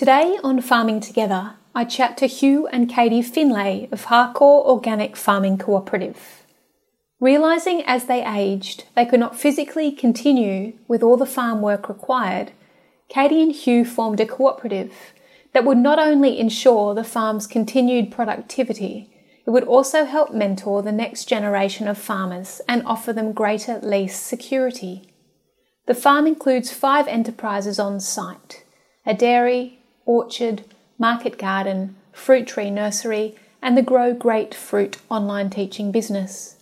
Today on Farming Together, I chat to Hugh and Katie Finlay of Harcourt Organic Farming Cooperative. Realising as they aged they could not physically continue with all the farm work required, Katie and Hugh formed a cooperative that would not only ensure the farm's continued productivity, it would also help mentor the next generation of farmers and offer them greater lease security. The farm includes 5 enterprises on site: a dairy, orchard, market garden, fruit tree nursery, and the Grow Great Fruit online teaching business.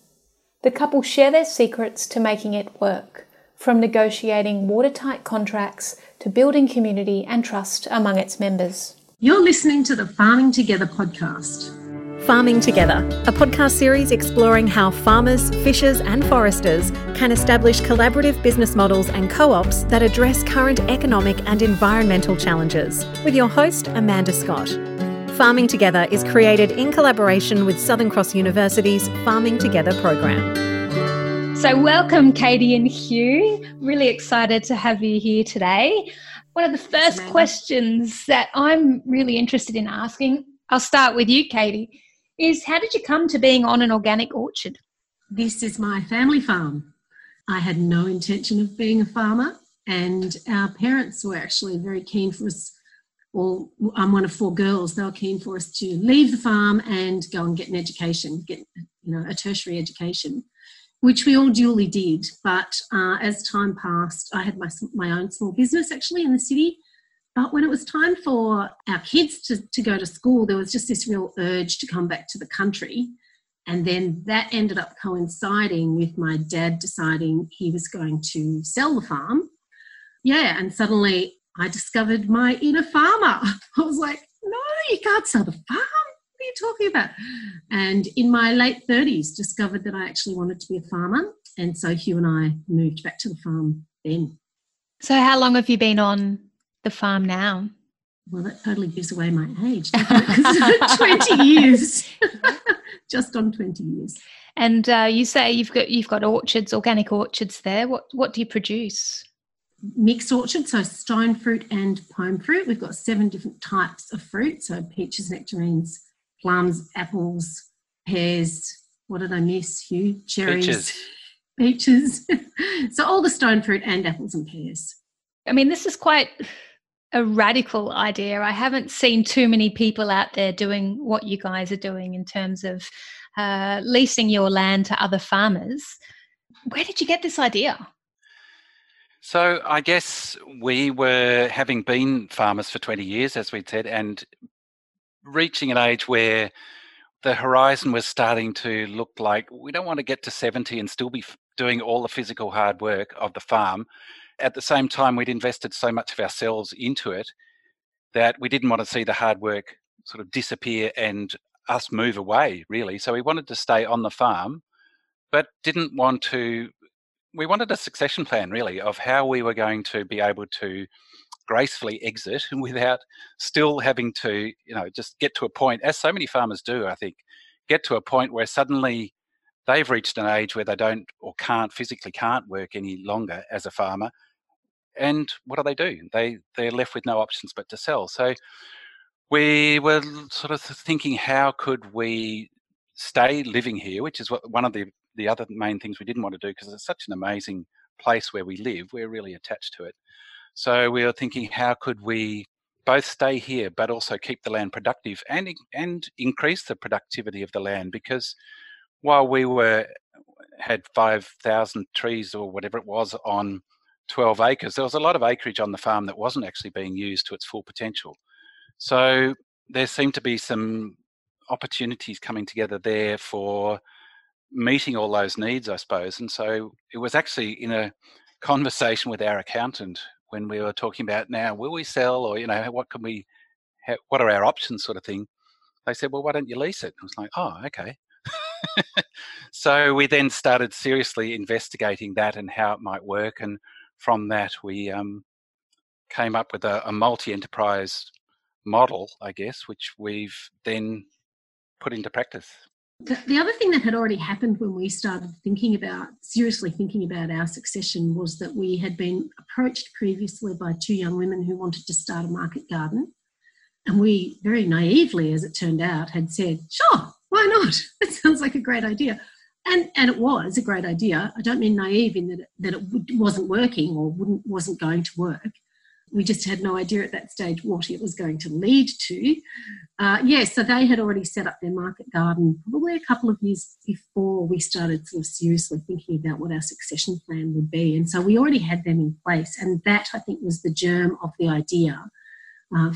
The couple share their secrets to making it work, from negotiating watertight contracts to building community and trust among its members. You're listening to the Farming Together podcast. Farming Together, a podcast series exploring how farmers, fishers and foresters can establish collaborative business models and co-ops that address current economic and environmental challenges, with your host, Amanda Scott. Farming Together is created in collaboration with Southern Cross University's Farming Together program. So welcome, Katie and Hugh. Really excited to have you here today. One of the first questions that I'm really interested in asking, I'll start with you, Katie, is how did you come to being on an organic orchard? This is my family farm. I had no intention of being a farmer, and our parents were actually very keen for us, or I'm one of 4 girls, they were keen for us to leave the farm and go and get an education, get a tertiary education, which we all duly did. But as time passed, I had my own small business actually in the city. But when it was time for our kids to go to school, there was just this real urge to come back to the country. And then that ended up coinciding with my dad deciding he was going to sell the farm. Yeah, and suddenly I discovered my inner farmer. I was like, no, you can't sell the farm. What are you talking about? And in my late 30s, discovered that I actually wanted to be a farmer. And so Hugh and I moved back to the farm then. So how long have you been on the farm now? Well, that totally gives away my age. 20 years. Just on 20 years. And you say you've got orchards, organic orchards there. What do you produce? Mixed orchards, so stone fruit and pome fruit. We've got 7 different types of fruit, so peaches, nectarines, plums, apples, pears. What did I miss, Hugh? Cherries. Peaches. So all the stone fruit and apples and pears. I mean, this is quite a radical idea. I haven't seen too many people out there doing what you guys are doing in terms of leasing your land to other farmers. Where did you get this idea? So I guess we were, having been farmers for 20 years, as we said, and reaching an age where the horizon was starting to look like we don't want to get to 70 and still be doing all the physical hard work of the farm. At the same time, we'd invested so much of ourselves into it that we didn't want to see the hard work sort of disappear and us move away, really. So we wanted to stay on the farm, but didn't want to. We wanted a succession plan, really, of how we were going to be able to gracefully exit without still having to, just get to a point, as so many farmers do, I think, get to a point where suddenly they've reached an age where they don't or physically can't work any longer as a farmer. And what do? They're left with no options but to sell. So we were sort of thinking, how could we stay living here, which is one of the other main things we didn't want to do, because it's such an amazing place where we live. We're really attached to it. So we were thinking, how could we both stay here but also keep the land productive and increase the productivity of the land? Because while we had 5,000 trees or whatever it was on 12 acres, there was a lot of acreage on the farm that wasn't actually being used to its full potential. So there seemed to be some opportunities coming together there for meeting all those needs, I suppose. And so it was actually in a conversation with our accountant when we were talking about, now, will we sell, or, what are our options sort of thing? They said, well, why don't you lease it? I was like, oh, okay. So we then started seriously investigating that and how it might work, and from that we came up with a multi-enterprise model, I guess, which we've then put into practice. The other thing that had already happened when we started seriously thinking about our succession was that we had been approached previously by 2 young women who wanted to start a market garden And we, very naively, as it turned out, had said, sure, why not? That sounds like a great idea. And it was a great idea. I don't mean naive in that it wasn't working or wasn't going to work. We just had no idea at that stage what it was going to lead to. So they had already set up their market garden probably a couple of years before we started sort of seriously thinking about what our succession plan would be. And so we already had them in place. And that, I think, was the germ of the idea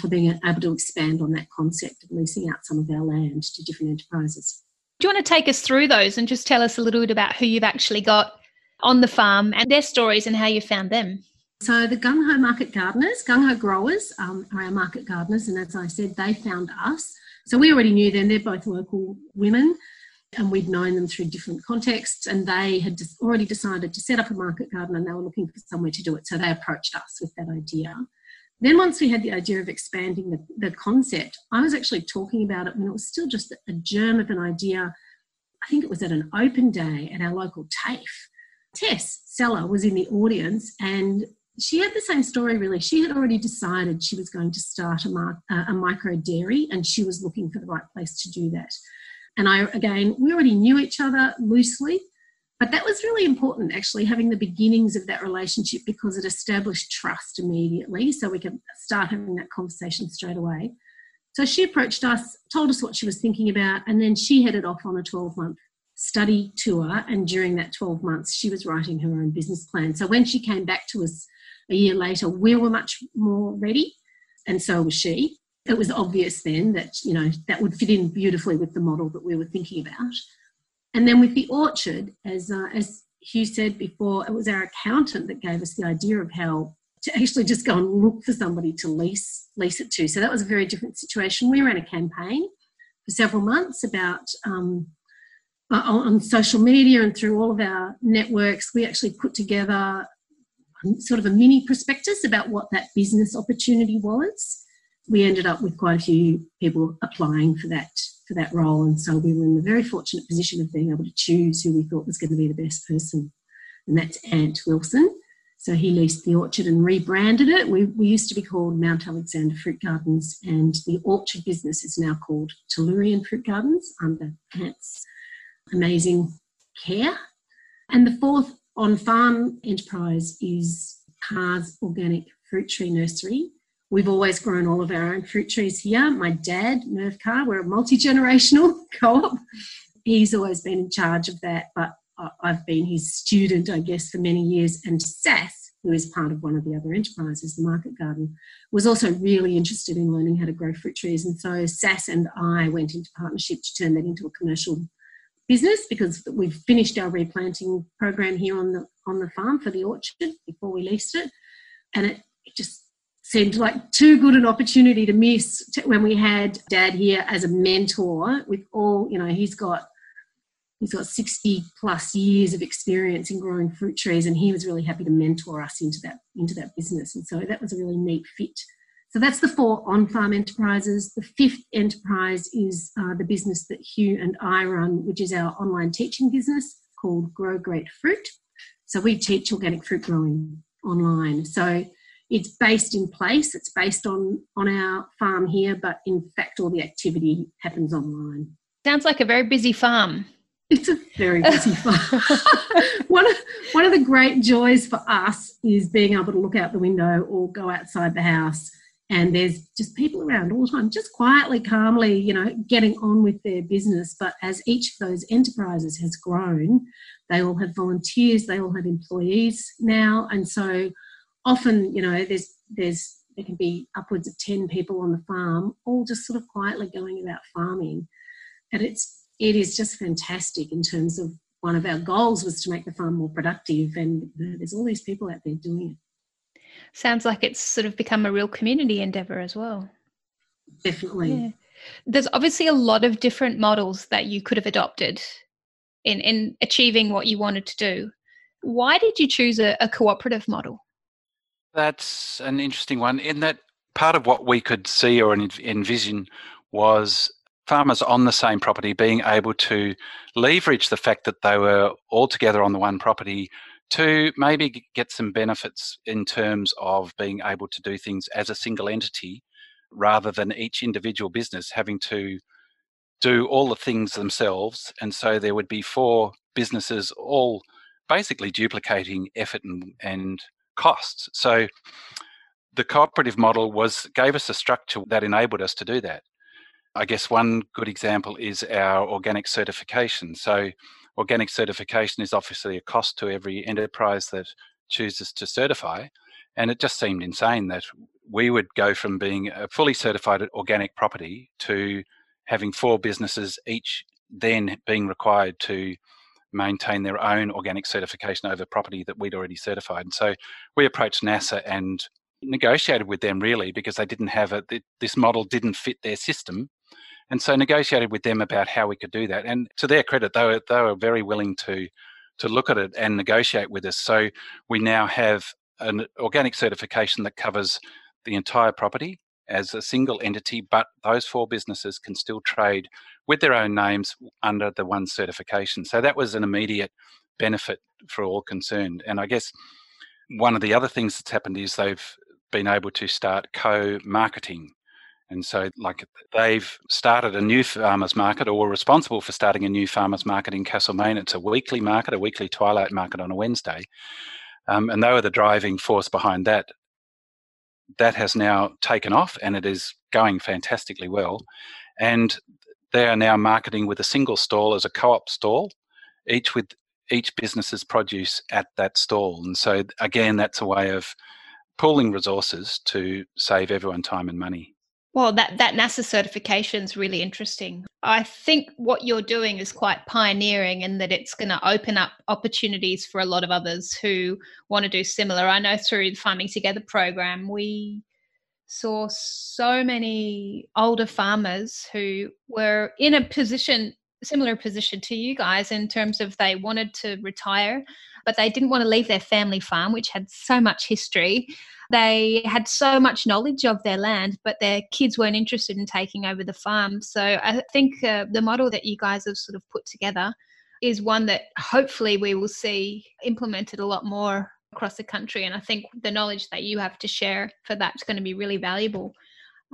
for being able to expand on that concept of leasing out some of our land to different enterprises. Do you want to take us through those and just tell us a little bit about who you've actually got on the farm and their stories and how you found them? So the Gung Ho Market Gardeners, Gung Ho Growers are our market gardeners, and as I said, they found us. So we already knew them. They're both local women and we'd known them through different contexts, and they had already decided to set up a market garden and they were looking for somewhere to do it. So they approached us with that idea. Then once we had the idea of expanding the concept, I was actually talking about it when it was still just a germ of an idea. I think it was at an open day at our local TAFE. Tess Seller was in the audience, and she had the same story, really. She had already decided she was going to start a micro dairy, and she was looking for the right place to do that. And we already knew each other loosely, but that was really important, actually, having the beginnings of that relationship, because it established trust immediately, so we could start having that conversation straight away. So she approached us, told us what she was thinking about, and then she headed off on a 12-month study tour, and during that 12 months, she was writing her own business plan. So when she came back to us a year later, we were much more ready, and so was she. It was obvious then that, you know, that would fit in beautifully with the model that we were thinking about. And then with the orchard, as Hugh said before, it was our accountant that gave us the idea of how to actually just go and look for somebody to lease it to. So that was a very different situation. We ran a campaign for several months about on social media and through all of our networks. We actually put together sort of a mini prospectus about what that business opportunity was. We ended up with quite a few people applying for that role, and so we were in the very fortunate position of being able to choose who we thought was going to be the best person, and that's Ant Wilson. So he leased the orchard and rebranded it. We used to be called Mount Alexander Fruit Gardens, and the orchard business is now called Tellurian Fruit Gardens under Ant's amazing care. And the fourth on-farm enterprise is Carr's Organic Fruit Tree Nursery. We've always grown all of our own fruit trees here. My dad, Merv Carr, we're a multi-generational co-op. He's always been in charge of that, but I've been his student, I guess, for many years. And Sass, who is part of one of the other enterprises, the market garden, was also really interested in learning how to grow fruit trees. And so Sass and I went into partnership to turn that into a commercial business, because we've finished our replanting program here on the farm for the orchard before we leased it. And it just seemed like too good an opportunity to miss when we had Dad here as a mentor with all, you know, he's got 60 plus years of experience in growing fruit trees, and he was really happy to mentor us into that business. And so that was a really neat fit. So that's the four on-farm enterprises. The fifth enterprise is the business that Hugh and I run, which is our online teaching business called Grow Great Fruit. So we teach organic fruit growing online. So it's based in place. It's based on our farm here, but in fact, all the activity happens online. Sounds like a very busy farm. It's a very busy farm. One of the great joys for us is being able to look out the window or go outside the house, and there's just people around all the time, just quietly, calmly, you know, getting on with their business. But as each of those enterprises has grown, they all have volunteers, they all have employees now. And so often, you know, there can be upwards of 10 people on the farm, all just sort of quietly going about farming. And it is just fantastic. In terms of, one of our goals was to make the farm more productive, and there's all these people out there doing it. Sounds like it's sort of become a real community endeavour as well. Definitely. Yeah. There's obviously a lot of different models that you could have adopted in achieving what you wanted to do. Why did you choose a cooperative model? That's an interesting one, in that part of what we could see or envision was farmers on the same property being able to leverage the fact that they were all together on the one property to maybe get some benefits in terms of being able to do things as a single entity rather than each individual business having to do all the things themselves. And so there would be four businesses all basically duplicating effort and costs. So the cooperative model gave us a structure that enabled us to do that. I guess one good example is our organic certification. So organic certification is obviously a cost to every enterprise that chooses to certify. And it just seemed insane that we would go from being a fully certified organic property to having four businesses, each then being required to maintain their own organic certification over property that we'd already certified. And so we approached NASA and negotiated with them, really, because they didn't have this model didn't fit their system. And so negotiated with them about how we could do that. And to their credit, they were very willing to look at it and negotiate with us. So we now have an organic certification that covers the entire property as a single entity, but those four businesses can still trade with their own names under the one certification. So that was an immediate benefit for all concerned. And I guess one of the other things that's happened is they've been able to start co-marketing. And so like they've started a new farmers market, or were responsible for starting a new farmers market in Castlemaine. It's a weekly market, a weekly twilight market on a Wednesday. And they were the driving force behind that. That has now taken off and it is going fantastically well. And they are now marketing with a single stall as a co-op stall, each with each business's produce at that stall. And so again, that's a way of pooling resources to save everyone time and money. Well, that NASA certification is really interesting. I think what you're doing is quite pioneering in that it's going to open up opportunities for a lot of others who want to do similar. I know through the Farming Together program, we saw so many older farmers who were in a position, similar position to you guys, in terms of they wanted to retire, but they didn't want to leave their family farm, which had so much history. They had so much knowledge of their land, but their kids weren't interested in taking over the farm. So I think the model that you guys have sort of put together is one that hopefully we will see implemented a lot more across the country. And I think the knowledge that you have to share for that's going to be really valuable.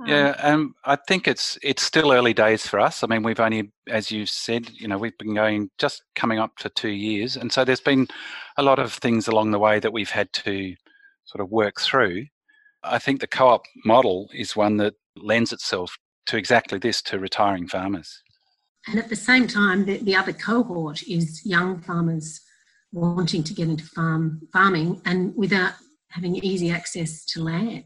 I think it's still early days for us. I mean, we've only, as you said, we've been going just coming up to 2 years. And so there's been a lot of things along the way that we've had to sort of work through. I think the co-op model is one that lends itself to exactly this, to retiring farmers. And at the same time, the other cohort is young farmers wanting to get into farming and without having easy access to land.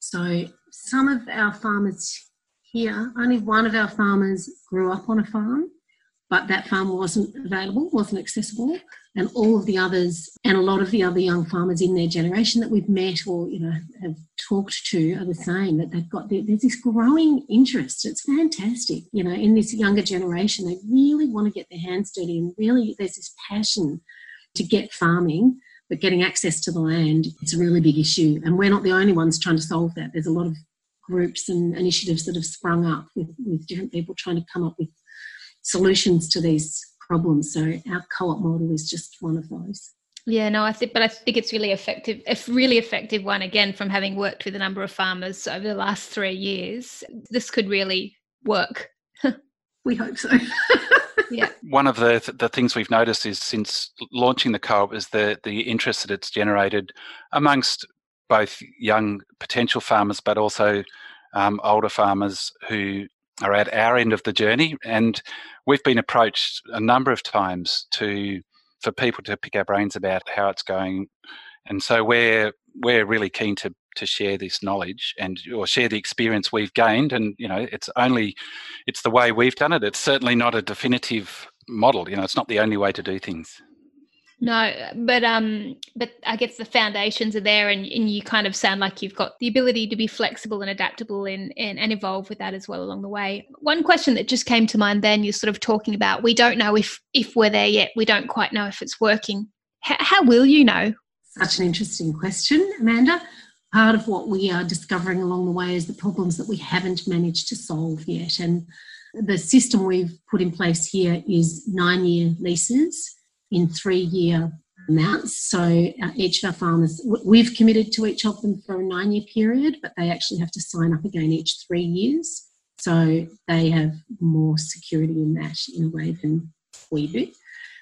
So some of our farmers here, only one of our farmers grew up on a farm, but that farm wasn't available, wasn't accessible. And all of the others, and a lot of the other young farmers in their generation that we've met or have talked to, are the same. That they've got there's this growing interest. It's fantastic, in this younger generation, they really want to get their hands dirty, and really there's this passion to get farming. But getting access to the land, it's a really big issue, and we're not the only ones trying to solve that. There's a lot of groups and initiatives that have sprung up with different people trying to come up with solutions to these problems. So our co-op model is just one of those. Yeah, no, I think it's really effective. It's really effective one, again, from having worked with a number of farmers over the last 3 years. This could really work. We hope so. Yeah. One of the things we've noticed is since launching the co-op is the interest that it's generated amongst both young potential farmers, but also older farmers who are at our end of the journey. And we've been approached a number of times for people to pick our brains about how it's going. And so we're really keen to share this knowledge or share the experience we've gained. And, it's the way we've done it. It's certainly not a definitive model. It's not the only way to do things. No, but I guess the foundations are there, and you kind of sound like you've got the ability to be flexible and adaptable and evolve with that as well along the way. One question that just came to mind then, you're sort of talking about, we don't know if we're there yet. We don't quite know if it's working. How will you know? Such an interesting question, Amanda. Part of what we are discovering along the way is the problems that we haven't managed to solve yet. And the system we've put in place here is 9-year leases in 3-year amounts. So each of our farmers, we've committed to each of them for a 9-year period, but they actually have to sign up again each 3 years. So they have more security in that in a way than we do,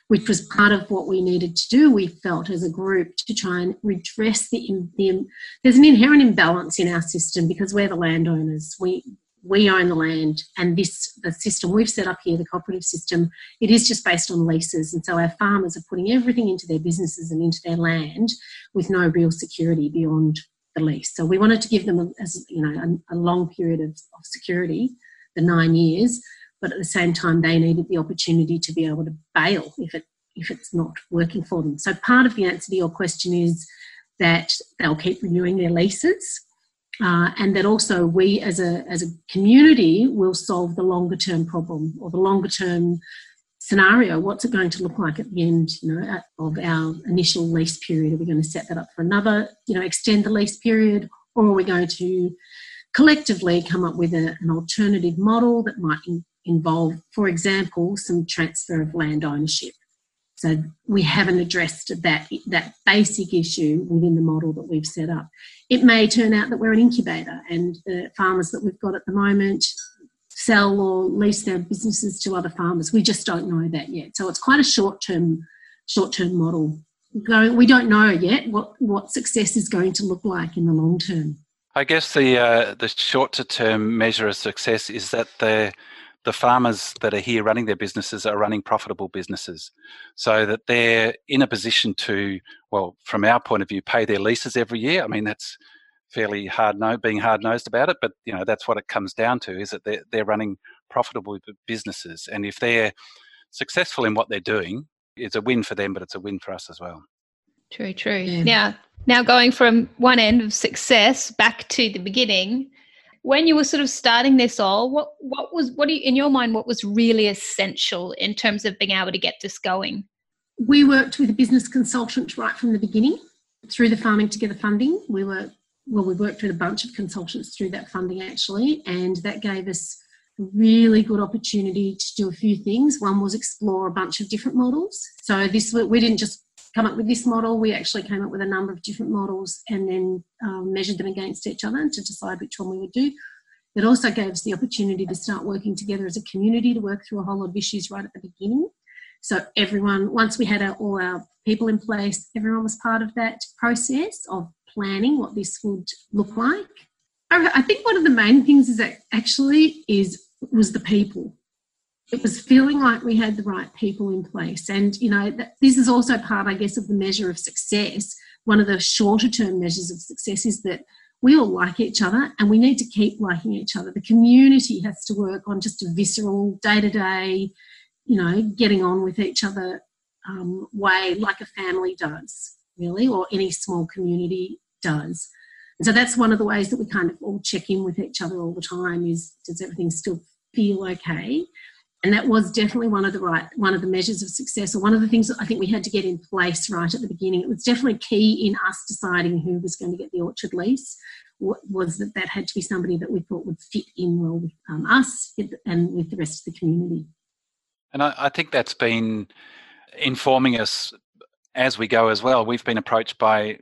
which was part of what we needed to do, we felt, as a group, to try and redress the there's an inherent imbalance in our system because we're the landowners. We own the land, and the system we've set up here, the cooperative system, it is just based on leases, and so our farmers are putting everything into their businesses and into their land with no real security beyond the lease. So we wanted to give them a long period of security, the 9 years, but at the same time they needed the opportunity to be able to bail if it's not working for them. So part of the answer to your question is that they'll keep renewing their leases, and that also we as a community will solve the longer term problem or the longer term scenario. What's it going to look like at the end, of our initial lease period? Are we going to set that up for another, extend the lease period, or are we going to collectively come up with an alternative model that might involve, for example, some transfer of land ownership? So we haven't addressed that basic issue within the model that we've set up. It may turn out that we're an incubator and the farmers that we've got at the moment sell or lease their businesses to other farmers. We just don't know that yet. So it's quite a short-term model. We don't know yet what success is going to look like in the long term. I guess the shorter-term measure of success is that the farmers that are here running their businesses are running profitable businesses, so that they're in a position to, well, from our point of view, pay their leases every year. I mean, that's fairly hard-nosed about it, but that's what it comes down to, is that they're running profitable businesses, and if they're successful in what they're doing, it's a win for them, but it's a win for us as well. True. Yeah. Now going from one end of success back to the beginning, when you were sort of starting this all, what was really essential in terms of being able to get this going? We worked with a business consultant right from the beginning through the Farming Together funding. We worked with a bunch of consultants through that funding actually, and that gave us a really good opportunity to do a few things. One was explore a bunch of different models. So we didn't just come up with this model, we actually came up with a number of different models and then measured them against each other to decide which one we would do. It also gave us the opportunity to start working together as a community to work through a whole lot of issues right at the beginning. So everyone, once we had all our people in place, everyone was part of that process of planning what this would look like. I think one of the main things is that actually was the people. It was feeling like we had the right people in place. And, this is also part, I guess, of the measure of success. One of the shorter term measures of success is that we all like each other and we need to keep liking each other. The community has to work on just a visceral day-to-day, getting on with each other way, like a family does, really, or any small community does. And so that's one of the ways that we kind of all check in with each other all the time is, does everything still feel okay? And that was definitely one of the measures of success, or one of the things that I think we had to get in place right at the beginning. It was definitely key in us deciding who was going to get the orchard lease, was that had to be somebody that we thought would fit in well with us and with the rest of the community. And I think that's been informing us as we go as well. We've been approached by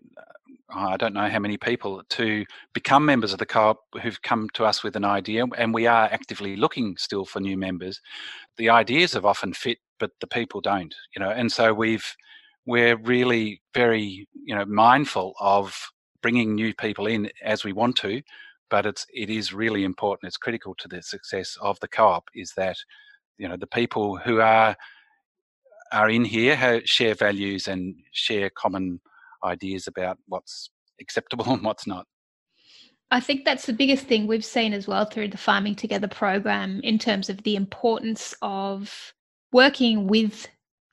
I don't know how many people to become members of the co-op who've come to us with an idea, and we are actively looking still for new members. The ideas have often fit, but the people don't, and so we're really very, mindful of bringing new people in as we want to, but it is really important. It's critical to the success of the co-op is that, the people who are in here share values and share common ideas about what's acceptable and what's not. I think that's the biggest thing we've seen as well through the Farming Together program in terms of the importance of working with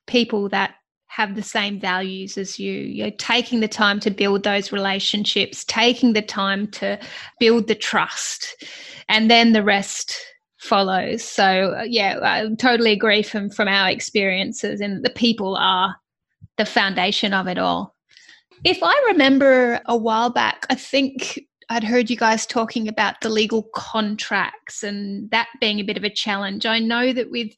people that have the same values as you. You're taking the time to build those relationships, taking the time to build the trust, and then the rest follows. So yeah, I totally agree from our experiences, and the people are the foundation of it all. If I remember a while back, I think I'd heard you guys talking about the legal contracts and that being a bit of a challenge. I know that with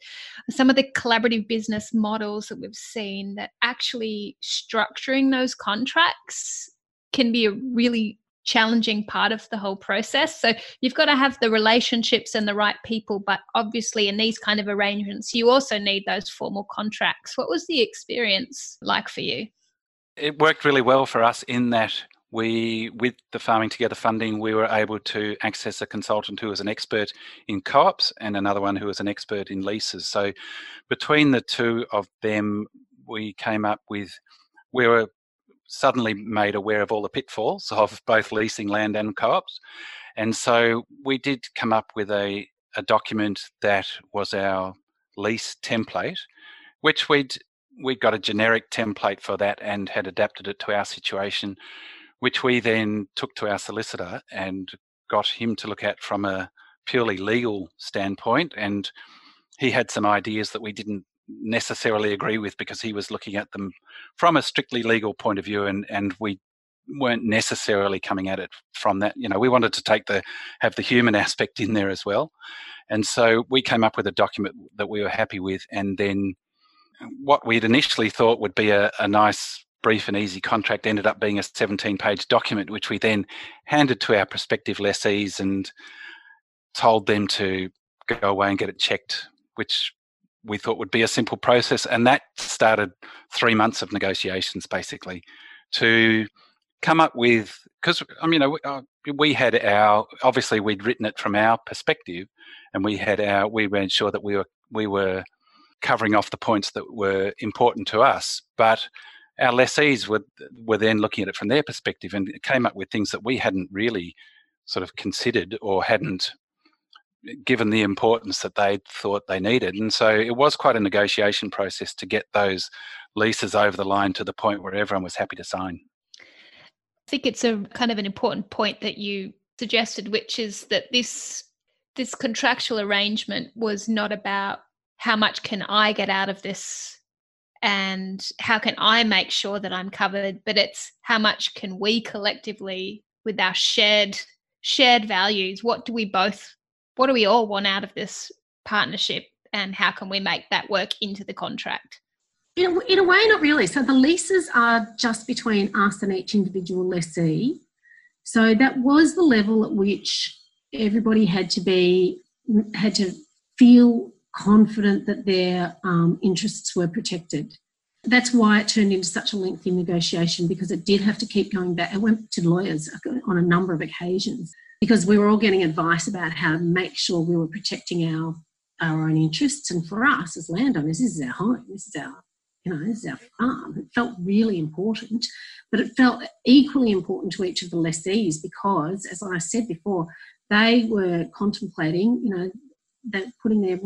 some of the collaborative business models that we've seen, that actually structuring those contracts can be a really challenging part of the whole process. So you've got to have the relationships and the right people, but obviously in these kind of arrangements, you also need those formal contracts. What was the experience like for you? It worked really well for us in that we, with the Farming Together funding, we were able to access a consultant who was an expert in co-ops and another one who was an expert in leases. So between the two of them, we came up with, we were suddenly made aware of all the pitfalls of both leasing land and co-ops. And so we did come up with a document that was our lease template, which we got a generic template for that and had adapted it to our situation, which we then took to our solicitor and got him to look at from a purely legal standpoint. And he had some ideas that we didn't necessarily agree with because he was looking at them from a strictly legal point of view, and we weren't necessarily coming at it from that. You know, we wanted to have the human aspect in there as well. And so we came up with a document that we were happy with, and then what we'd initially thought would be a nice, brief and easy contract ended up being a 17-page document, which we then handed to our prospective lessees and told them to go away and get it checked, which we thought would be a simple process. And that started 3 months of negotiations, basically, to come up with, because, you know, we had our, obviously we'd written it from our perspective, and we made sure that we were covering off the points that were important to us, but our lessees were then looking at it from their perspective and came up with things that we hadn't really sort of considered or hadn't given the importance that they thought they needed. And so it was quite a negotiation process to get those leases over the line to the point where everyone was happy to sign. I think it's a kind of an important point that you suggested, which is that this contractual arrangement was not about how much can I get out of this and how can I make sure that I'm covered, but it's how much can we collectively, with our shared values, what do we all want out of this partnership, and how can we make that work into the contract? In a way, not really. So the leases are just between us and each individual lessee. So that was the level at which everybody had to feel confident that their interests were protected. That's why it turned into such a lengthy negotiation, because it did have to keep going back. It went to lawyers on a number of occasions, because we were all getting advice about how to make sure we were protecting our own interests. And for us as landowners, this is our home, this is our farm. It felt really important, but it felt equally important to each of the lessees because, as I said before, they were contemplating, that putting their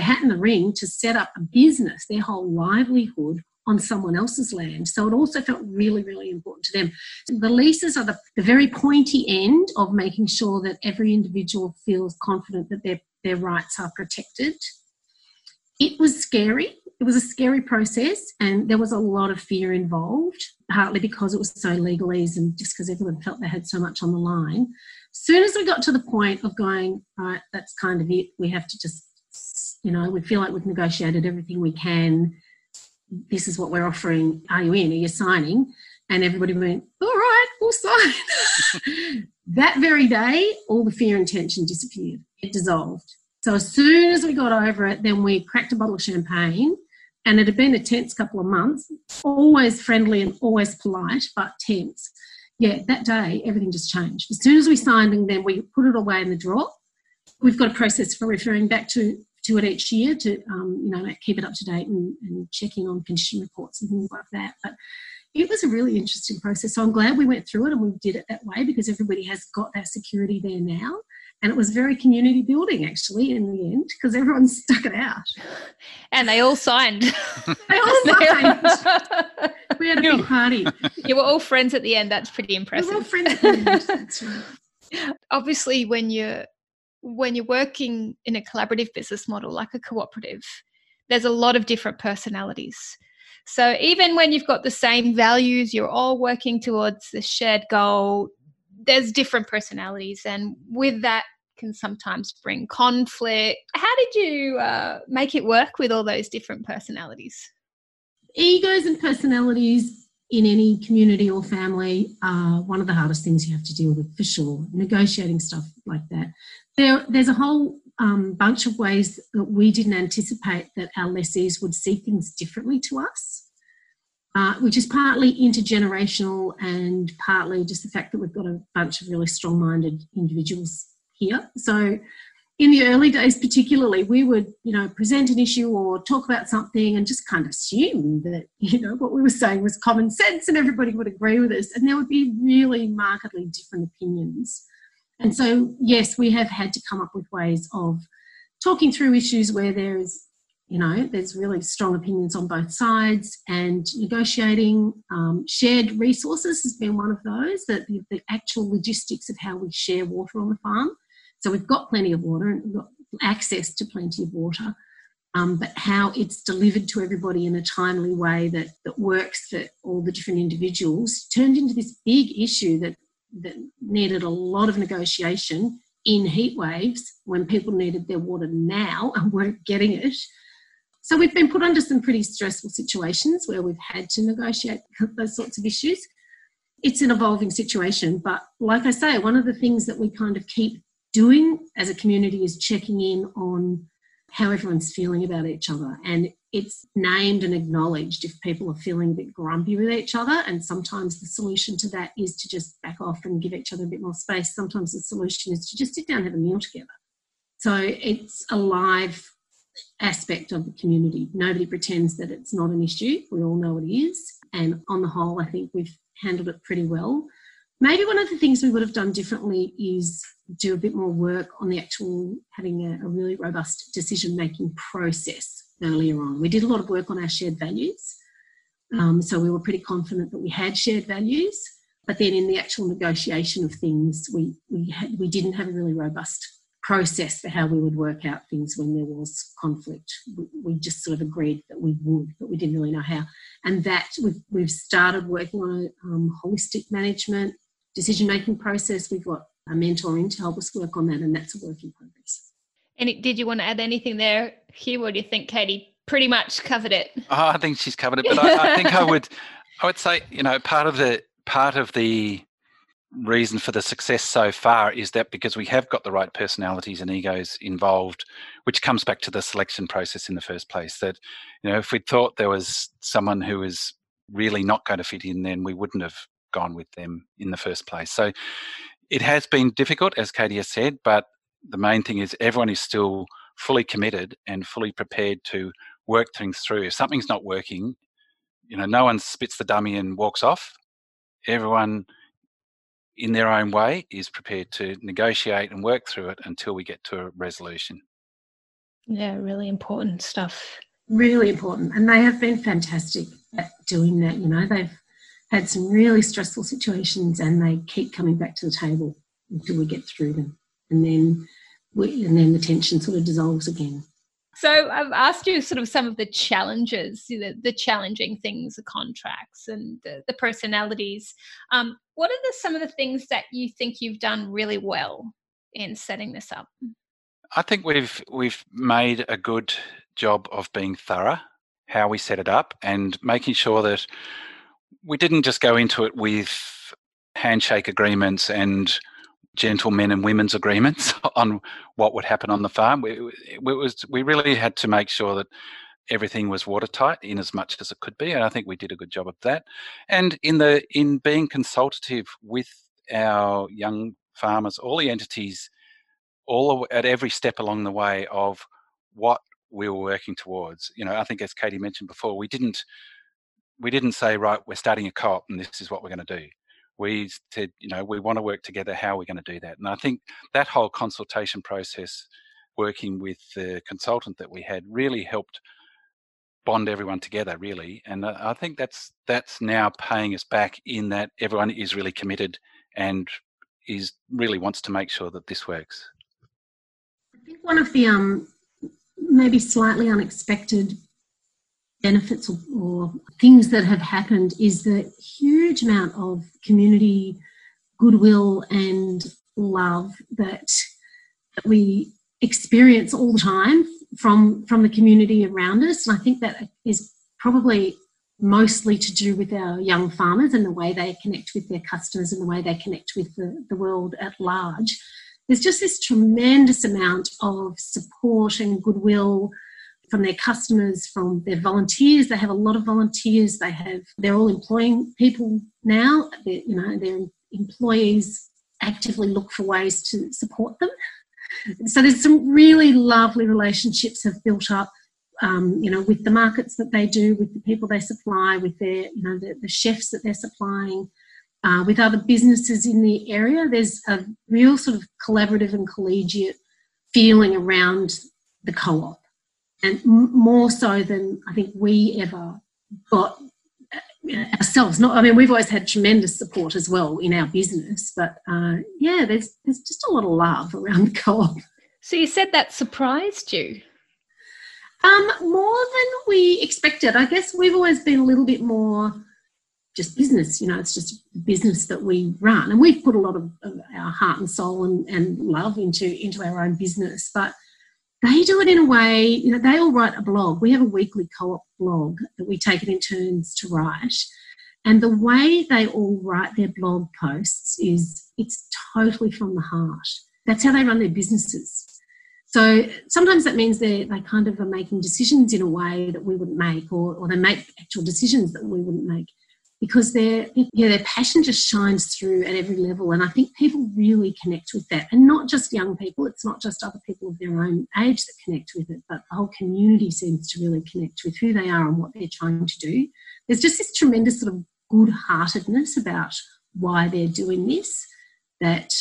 hat in the ring to set up a business, their whole livelihood, on someone else's land. So it also felt really, really important to them. The leases are the very pointy end of making sure that every individual feels confident that their rights are protected. It was scary. It was a scary process, and there was a lot of fear involved, partly because it was so legalese and just because everyone felt they had so much on the line. As soon as we got to the point of going, right, that's kind of it, we have to just, we feel like we've negotiated everything we can. This is what we're offering. Are you in? Are you signing? And everybody went, all right, we'll sign. That very day, all the fear and tension disappeared. It dissolved. So as soon as we got over it, then we cracked a bottle of champagne, and it had been a tense couple of months, always friendly and always polite, but tense. Yeah, that day, everything just changed. As soon as we signed, and then we put it away in the drawer. We've got a process for referring back to it each year to, keep it up to date and checking on condition reports and things like that. But it was a really interesting process. So I'm glad we went through it and we did it that way, because everybody has got that security there now. And it was very community building, actually, in the end, because everyone stuck it out. And they all signed. We had a big party. You were all friends at the end. That's pretty impressive. We were all friends at the end. That's right. Obviously, when you're working in a collaborative business model like a cooperative, there's a lot of different personalities. So even when you've got the same values, you're all working towards the shared goal, there's different personalities, and with that can sometimes bring conflict. How did you make it work with all those different personalities? Egos and personalities in any community or family are one of the hardest things you have to deal with, for sure, negotiating stuff like that. There's a whole bunch of ways that we didn't anticipate that our lessees would see things differently to us, which is partly intergenerational and partly just the fact that we've got a bunch of really strong-minded individuals here. So in the early days particularly, we would, present an issue or talk about something and just kind of assume that, what we were saying was common sense and everybody would agree with us, and there would be really markedly different opinions. And so, yes, we have had to come up with ways of talking through issues where there's really strong opinions on both sides, and negotiating. Shared resources has been one of those, that the actual logistics of how we share water on the farm. So we've got plenty of water and we've got access to plenty of water, but how it's delivered to everybody in a timely way that works for all the different individuals turned into this big issue that needed a lot of negotiation in heat waves when people needed their water now and weren't getting it. So we've been put under some pretty stressful situations where we've had to negotiate those sorts of issues. It's an evolving situation, but like I say, one of the things that we kind of keep doing as a community is checking in on how everyone's feeling about each other, and it's named and acknowledged if people are feeling a bit grumpy with each other. And sometimes the solution to that is to just back off and give each other a bit more space. Sometimes the solution is to just sit down and have a meal together. So it's a live aspect of the community. Nobody pretends that it's not an issue. We all know it is. And on the whole, I think we've handled it pretty well. Maybe one of the things we would have done differently is do a bit more work on the actual having a really robust decision-making process. Earlier on, we did a lot of work on our shared values, so we were pretty confident that we had shared values, but then in the actual negotiation of things we didn't have a really robust process for how we would work out things when there was conflict. We just sort of agreed that we would, but we didn't really know how, and that we've started working on a holistic management decision making process. We've got a mentor in to help us work on that, and that's a work in progress. And did you want to add anything there, Hugh, or do you think Katie pretty much covered it? Oh, I think she's covered it, but I think I would say, part of the reason for the success so far is that because we have got the right personalities and egos involved, which comes back to the selection process in the first place. That, if we thought there was someone who was really not going to fit in, then we wouldn't have gone with them in the first place. So it has been difficult, as Katie has said, but the main thing is everyone is still fully committed and fully prepared to work things through. If something's not working, no one spits the dummy and walks off. Everyone in their own way is prepared to negotiate and work through it until we get to a resolution. Yeah, really important stuff. Really important. And they have been fantastic at doing that. They've had some really stressful situations and they keep coming back to the table until we get through them. And then the tension sort of dissolves again. So I've asked you sort of some of the challenges, the challenging things, the contracts and the personalities. What are some of the things that you think you've done really well in setting this up? I think we've made a good job of being thorough, how we set it up, and making sure that we didn't just go into it with handshake agreements and gentlemen and women's agreements on what would happen on the farm. We really had to make sure that everything was watertight in as much as it could be, and I think we did a good job of that. And in being consultative with our young farmers, all the entities, at every step along the way of what we were working towards. I think as Katie mentioned before, we didn't say, right, we're starting a co-op and this is what we're going to do. We said, we want to work together. How are we going to do that? And I think that whole consultation process, working with the consultant that we had, really helped bond everyone together, really. And I think that's now paying us back in that everyone is really committed and is really wants to make sure that this works. I think one of the maybe slightly unexpected benefits or things that have happened is the huge amount of community goodwill and love that we experience all the time from the community around us. And I think that is probably mostly to do with our young farmers and the way they connect with their customers and the way they connect with the world at large. There's just this tremendous amount of support and goodwill from their customers, from their volunteers. They have a lot of volunteers. They're all employing people now. Their employees actively look for ways to support them. So there's some really lovely relationships have built up, with the markets that they do, with the people they supply, with their, the chefs that they're supplying, with other businesses in the area. There's a real sort of collaborative and collegiate feeling around the co-op, and more so than I think we ever got ourselves. We've always had tremendous support as well in our business, but there's just a lot of love around the co-op. So you said that surprised you? More than we expected. I guess we've always been a little bit more just business, it's just business that we run, and we've put a lot of our heart and soul and love into our own business, but they do it in a way, they all write a blog. We have a weekly co-op blog that we take it in turns to write. And the way they all write their blog posts it's totally from the heart. That's how they run their businesses. So sometimes that means they kind of are making decisions in a way that we wouldn't make, or they make actual decisions that we wouldn't make, because their passion just shines through at every level. And I think people really connect with that. And not just young people, it's not just other people of their own age that connect with it, but the whole community seems to really connect with who they are and what they're trying to do. There's just this tremendous sort of good-heartedness about why they're doing this that,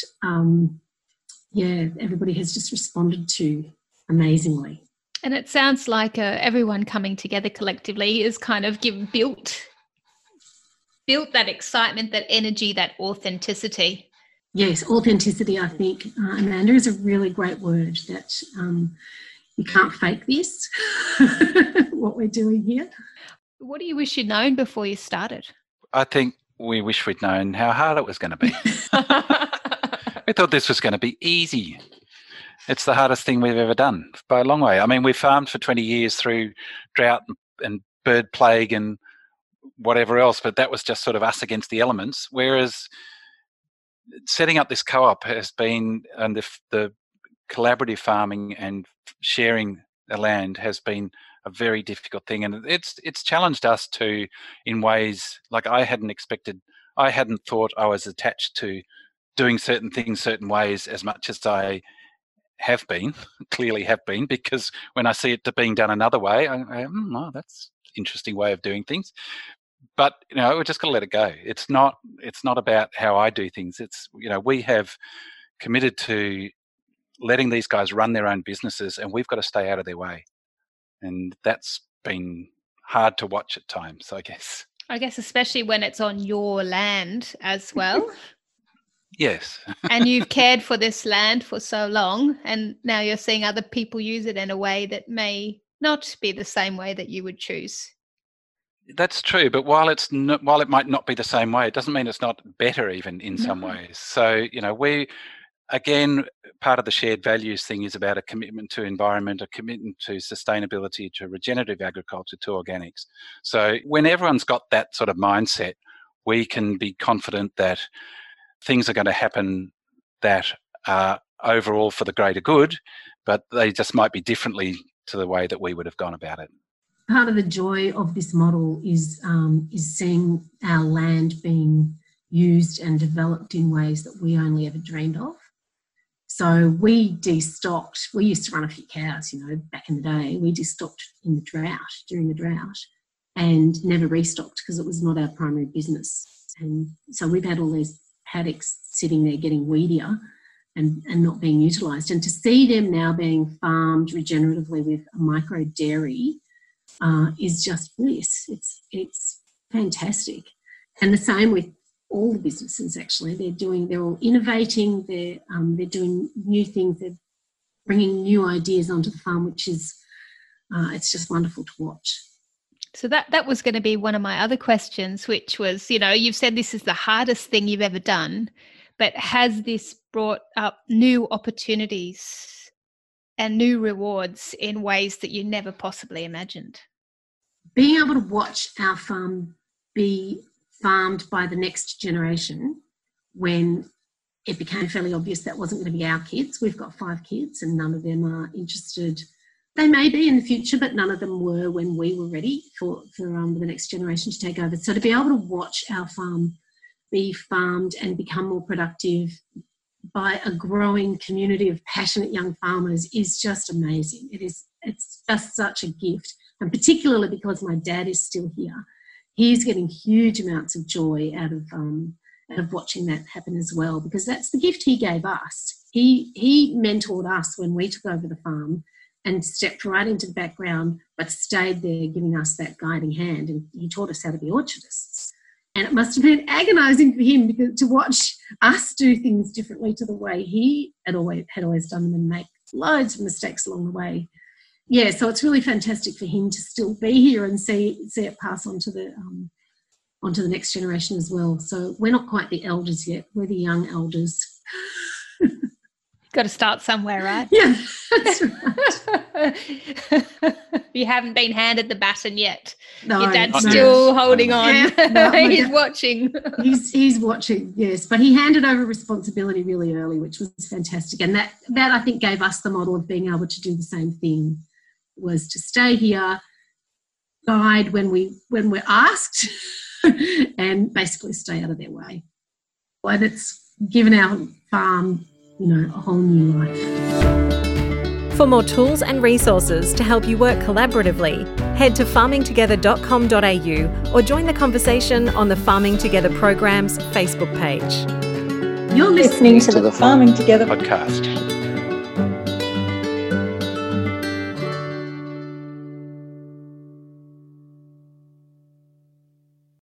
everybody has just responded to amazingly. And it sounds like everyone coming together collectively is kind of built that excitement, that energy, that authenticity. Yes, authenticity, I think, Amanda, is a really great word, that you can't fake this, what we're doing here. What do you wish you'd known before you started? I think we wish we'd known how hard it was going to be. We thought this was going to be easy. It's the hardest thing we've ever done by a long way. We farmed for 20 years through drought and bird plague and whatever else, but that was just sort of us against the elements, whereas setting up this co-op has been, and the collaborative farming and sharing the land has been a very difficult thing, and it's challenged us too in ways like I hadn't thought I was attached to doing certain things certain ways as much as I have been, clearly have been, because when I see it being done another way, I that's interesting way of doing things, but we're just gonna let it go. It's not about how I do things. It's we have committed to letting these guys run their own businesses, and we've got to stay out of their way, and that's been hard to watch at times, I guess especially when it's on your land as well. Yes. And you've cared for this land for so long, and now you're seeing other people use it in a way that may not be the same way that you would choose. That's true, but while it might not be the same way, it doesn't mean it's not better even in some ways. So, we, again, part of the shared values thing is about a commitment to environment, a commitment to sustainability, to regenerative agriculture, to organics. So when everyone's got that sort of mindset, we can be confident that things are going to happen that are overall for the greater good, but they just might be differently to the way that we would have gone about it. Part of the joy of this model is seeing our land being used and developed in ways that we only ever dreamed of. So we destocked. We used to run a few cows, back in the day. We destocked during the drought, and never restocked because it was not our primary business. And so we've had all these paddocks sitting there getting weedier and not being utilised. And to see them now being farmed regeneratively with a micro dairy is just bliss. It's fantastic. And the same with all the businesses, actually. They're all innovating. They're doing new things. They're bringing new ideas onto the farm, which is it's just wonderful to watch. So that was going to be one of my other questions, which was, you've said this is the hardest thing you've ever done, But has this brought up new opportunities and new rewards in ways that you never possibly imagined? Being able to watch our farm be farmed by the next generation, when it became fairly obvious that wasn't going to be our kids. We've got 5 kids and none of them are interested. They may be in the future, but none of them were when we were ready for the next generation to take over. So to be able to watch our farm be farmed and become more productive by a growing community of passionate young farmers is just amazing. It's just such a gift. And particularly because my dad is still here, he's getting huge amounts of joy out of watching that happen as well, because that's the gift he gave us. He mentored us when we took over the farm and stepped right into the background, but stayed there giving us that guiding hand, and he taught us how to be orchardists. And it must have been agonising for him because to watch us do things differently to the way he had always done them and make loads of mistakes along the way. Yeah, so it's really fantastic for him to still be here and see it pass on to the next generation as well. So we're not quite the elders yet. We're the young elders. Got to start somewhere, right? Yeah, that's right. You haven't been handed the baton yet. No, your dad's still holding on. Yeah, no, he's watching. He's watching, yes. But he handed over responsibility really early, which was fantastic. And that I think gave us the model of being able to do the same thing, was to stay here, guide when we're asked, and basically stay out of their way. And it's given our farm a whole new life. For more tools and resources to help you work collaboratively, head to farmingtogether.com.au or join the conversation on the Farming Together program's Facebook page. You're listening to the Farming Together podcast.